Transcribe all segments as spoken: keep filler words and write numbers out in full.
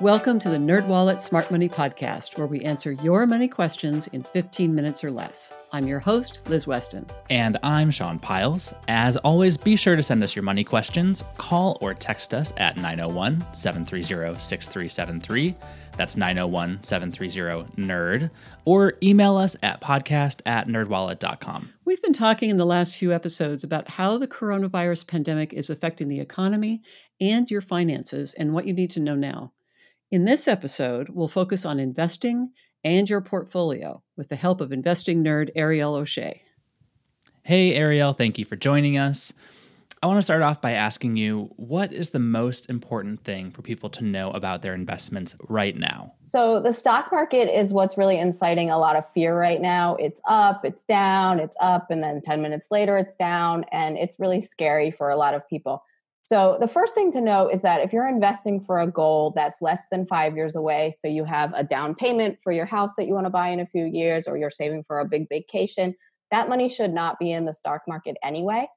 Welcome to the NerdWallet Smart Money Podcast, where we answer your money questions in fifteen minutes or less. I'm your host, Liz Weston. And I'm Sean Piles. As always, be sure to send us your money questions. Call or text us at nine oh one, seven three oh, six three seven three. That's nine oh one, seven three oh, NERD. Or email us at podcast at nerdwallet dot com. We've been talking in the last few episodes about how the coronavirus pandemic is affecting the economy and your finances and what you need to know now. In this episode, we'll focus on investing and your portfolio with the help of investing nerd Ariel O'Shea. Hey, Ariel, thank you for joining us. I want to start off by asking you, what is the most important thing for people to know about their investments right now? So the stock market is what's really inciting a lot of fear right now. It's up, it's down, it's up, and then ten minutes later, it's down, and it's really scary for a lot of people. So the first thing to know is that if you're investing for a goal that's less than five years away, so you have a down payment for your house that you want to buy in a few years, or you're saving for a big vacation, that money should not be in the stock market anyway.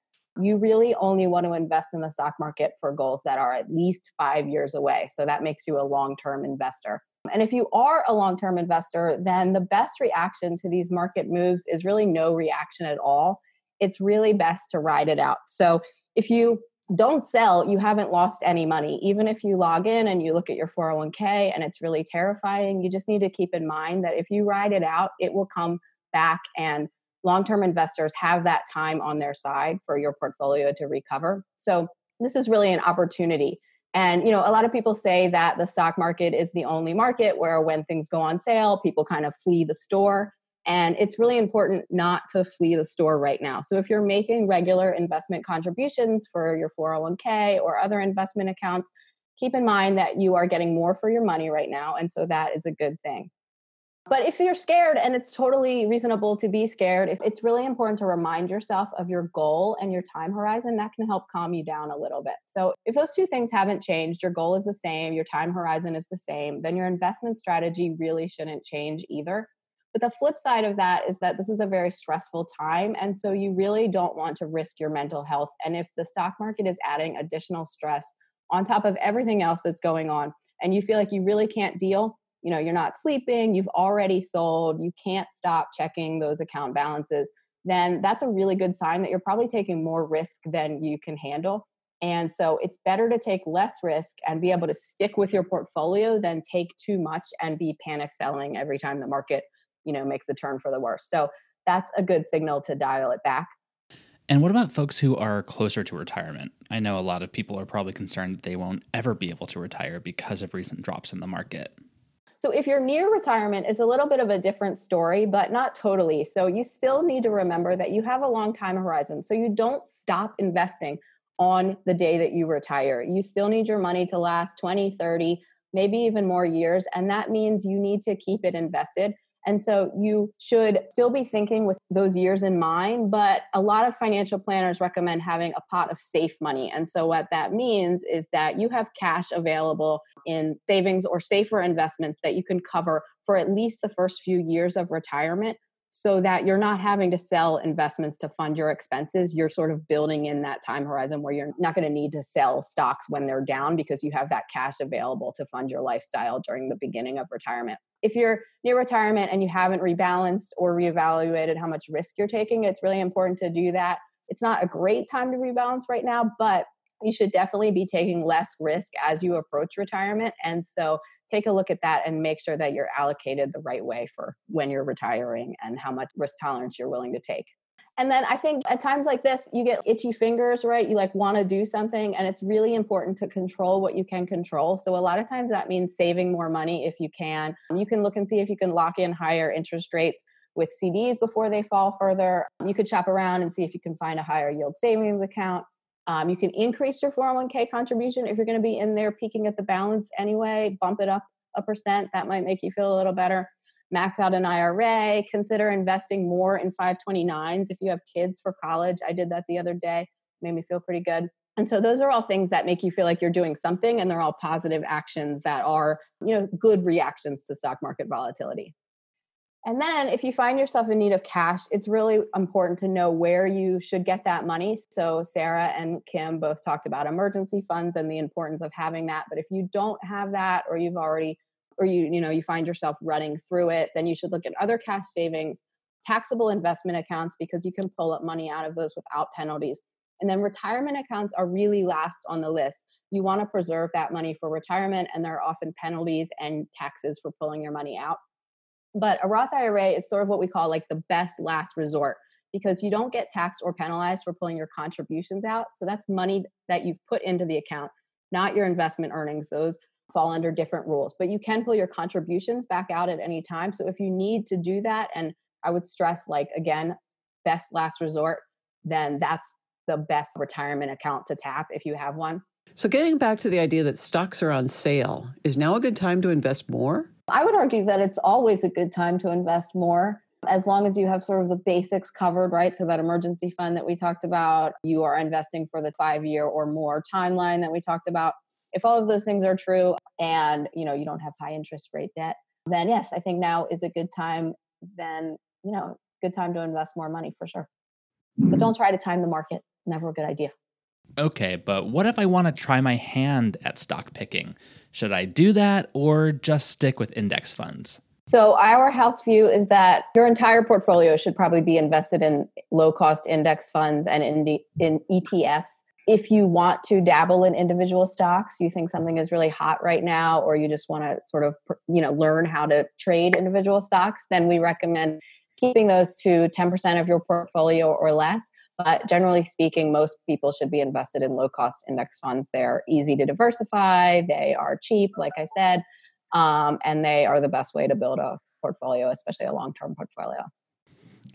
You really only want to invest in the stock market for goals that are at least five years away. So that makes you a long-term investor. And if you are a long-term investor, then the best reaction to these market moves is really no reaction at all. It's really best to ride it out. So if you don't sell, you haven't lost any money. Even if you log in and you look at your four oh one k and it's really terrifying, you just need to keep in mind that if you ride it out, it will come back, and long-term investors have that time on their side for your portfolio to recover. So this is really an opportunity. And, you know, a lot of people say that the stock market is the only market where when things go on sale, people kind of flee the store. And it's really important not to flee the store right now. So if you're making regular investment contributions for your four oh one k or other investment accounts, keep in mind that you are getting more for your money right now. And so that is a good thing. But if you're scared, and it's totally reasonable to be scared, if it's really important to remind yourself of your goal and your time horizon, that can help calm you down a little bit. So if those two things haven't changed, your goal is the same, your time horizon is the same, then your investment strategy really shouldn't change either. But the flip side of that is that this is a very stressful time. And so you really don't want to risk your mental health. And if the stock market is adding additional stress on top of everything else that's going on, and you feel like you really can't deal, you know, you're not sleeping, you've already sold, you can't stop checking those account balances, then that's a really good sign that you're probably taking more risk than you can handle. And so it's better to take less risk and be able to stick with your portfolio than take too much and be panic selling every time the market, you know, makes a turn for the worse. So that's a good signal to dial it back. And what about folks who are closer to retirement? I know a lot of people are probably concerned that they won't ever be able to retire because of recent drops in the market. So if you're near retirement, it's a little bit of a different story, but not totally. So you still need to remember that you have a long time horizon. So you don't stop investing on the day that you retire. You still need your money to last twenty, thirty, maybe even more years. And that means you need to keep it invested. And so you should still be thinking with those years in mind, but a lot of financial planners recommend having a pot of safe money. And so what that means is that you have cash available in savings or safer investments that you can cover for at least the first few years of retirement, so that you're not having to sell investments to fund your expenses. You're sort of building in that time horizon where you're not going to need to sell stocks when they're down because you have that cash available to fund your lifestyle during the beginning of retirement. If you're near retirement and you haven't rebalanced or reevaluated how much risk you're taking, it's really important to do that. It's not a great time to rebalance right now, but you should definitely be taking less risk as you approach retirement. And so take a look at that and make sure that you're allocated the right way for when you're retiring and how much risk tolerance you're willing to take. And then I think at times like this, you get itchy fingers, right? You like want to do something, and it's really important to control what you can control. So a lot of times that means saving more money if you can. You can look and see if you can lock in higher interest rates with C Ds before they fall further. You could shop around and see if you can find a higher yield savings account. Um, you can increase your four oh one k contribution if you're going to be in there peaking at the balance anyway, bump it up a percent. That might make you feel a little better. Max out an I R A, consider investing more in five twenty-nines if you have kids for college. I did that the other day, made me feel pretty good. And so those are all things that make you feel like you're doing something, and they're all positive actions that are, you know, good reactions to stock market volatility. And then if you find yourself in need of cash, it's really important to know where you should get that money. So Sarah and Kim both talked about emergency funds and the importance of having that. But if you don't have that, or you've already, or you, you know, you find yourself running through it, then you should look at other cash savings, taxable investment accounts, because you can pull up money out of those without penalties. And then retirement accounts are really last on the list. You want to preserve that money for retirement, and there are often penalties and taxes for pulling your money out. But a Roth I R A is sort of what we call like the best last resort, because you don't get taxed or penalized for pulling your contributions out. So that's money that you've put into the account, not your investment earnings. Those fall under different rules, but you can pull your contributions back out at any time. So if you need to do that, and I would stress, like, again, best last resort, then that's the best retirement account to tap if you have one. So getting back to the idea that stocks are on sale, is now a good time to invest more? I would argue that it's always a good time to invest more, as long as you have sort of the basics covered, right? So that emergency fund that we talked about, you are investing for the five-year or more timeline that we talked about. If all of those things are true, and you know you don't have high interest rate debt, then yes, I think now is a good time. Then you know, good time to invest more money for sure. But don't try to time the market. Never a good idea. Okay, but what if I want to try my hand at stock picking? Should I do that or just stick with index funds? So our house view is that your entire portfolio should probably be invested in low-cost index funds and in, the, in E T Fs. If you want to dabble in individual stocks, you think something is really hot right now, or you just want to sort of, you know, learn how to trade individual stocks, then we recommend keeping those to ten percent of your portfolio or less. But generally speaking, most people should be invested in low-cost index funds. They're easy to diversify. They are cheap, like I said, um, and they are the best way to build a portfolio, especially a long-term portfolio.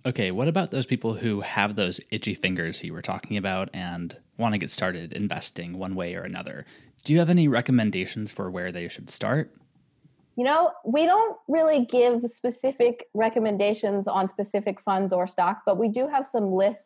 Okay, what about those people who have those itchy fingers you were talking about and want to get started investing one way or another? Do you have any recommendations for where they should start? You know, we don't really give specific recommendations on specific funds or stocks, but we do have some lists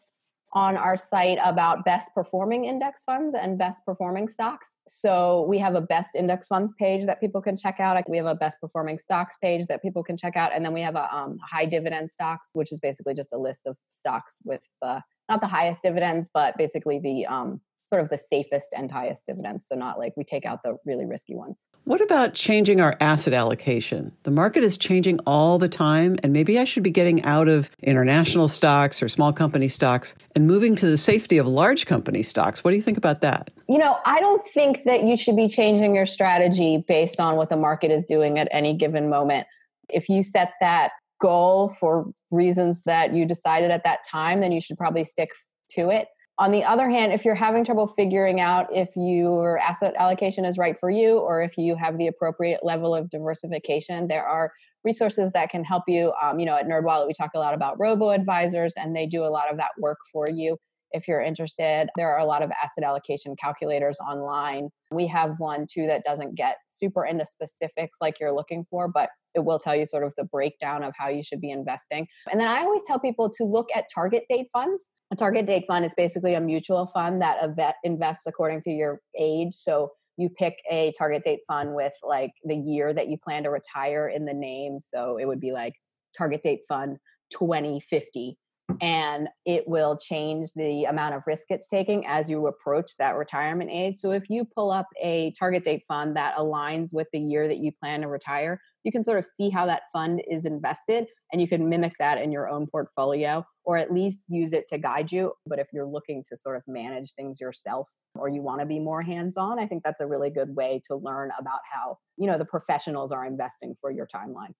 on our site about best performing index funds and best performing stocks. So we have a best index funds page that people can check out. We have a best performing stocks page that people can check out. And then we have a um, high dividend stocks, which is basically just a list of stocks with uh, not the highest dividends, but basically the um, sort of the safest and highest dividends. So not like we take out the really risky ones. What about changing our asset allocation? The market is changing all the time, and maybe I should be getting out of international stocks or small company stocks and moving to the safety of large company stocks. What do you think about that? You know, I don't think that you should be changing your strategy based on what the market is doing at any given moment. If you set that goal for reasons that you decided at that time, then you should probably stick to it. On the other hand, if you're having trouble figuring out if your asset allocation is right for you, or if you have the appropriate level of diversification, there are resources that can help you. Um, you know, at NerdWallet, we talk a lot about robo-advisors, and they do a lot of that work for you if you're interested. There are a lot of asset allocation calculators online. We have one, too, that doesn't get super into specifics like you're looking for, but it will tell you sort of the breakdown of how you should be investing. And then I always tell people to look at target date funds. A target date fund is basically a mutual fund that invests according to your age. So you pick a target date fund with like the year that you plan to retire in the name. So it would be like target date fund twenty fifty. And it will change the amount of risk it's taking as you approach that retirement age. So if you pull up a target date fund that aligns with the year that you plan to retire, you can sort of see how that fund is invested, and you can mimic that in your own portfolio, or at least use it to guide you. But if you're looking to sort of manage things yourself, or you want to be more hands-on, I think that's a really good way to learn about how, you know, the professionals are investing for your timeline.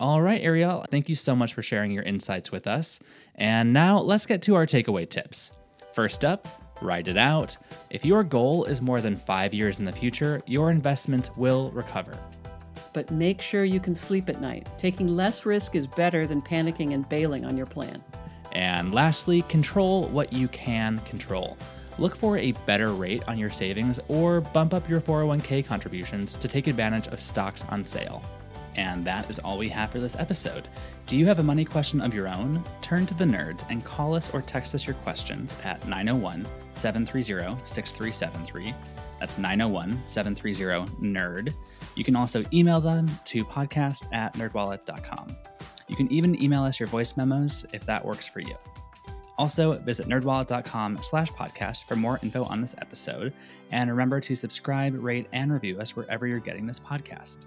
All right, Ariel, thank you so much for sharing your insights with us. And now let's get to our takeaway tips. First up, ride it out. If your goal is more than five years in the future, your investments will recover. But make sure you can sleep at night. Taking less risk is better than panicking and bailing on your plan. And lastly, control what you can control. Look for a better rate on your savings or bump up your four oh one k contributions to take advantage of stocks on sale. And that is all we have for this episode. Do you have a money question of your own? Turn to the nerds and call us or text us your questions at nine oh one, seven three oh, six three seven three. That's nine oh one, seven three oh, nerd. You can also email them to podcast at nerdwallet dot com. You can even email us your voice memos if that works for you. Also, visit nerdwallet dot com slash podcast for more info on this episode. And remember to subscribe, rate, and review us wherever you're getting this podcast.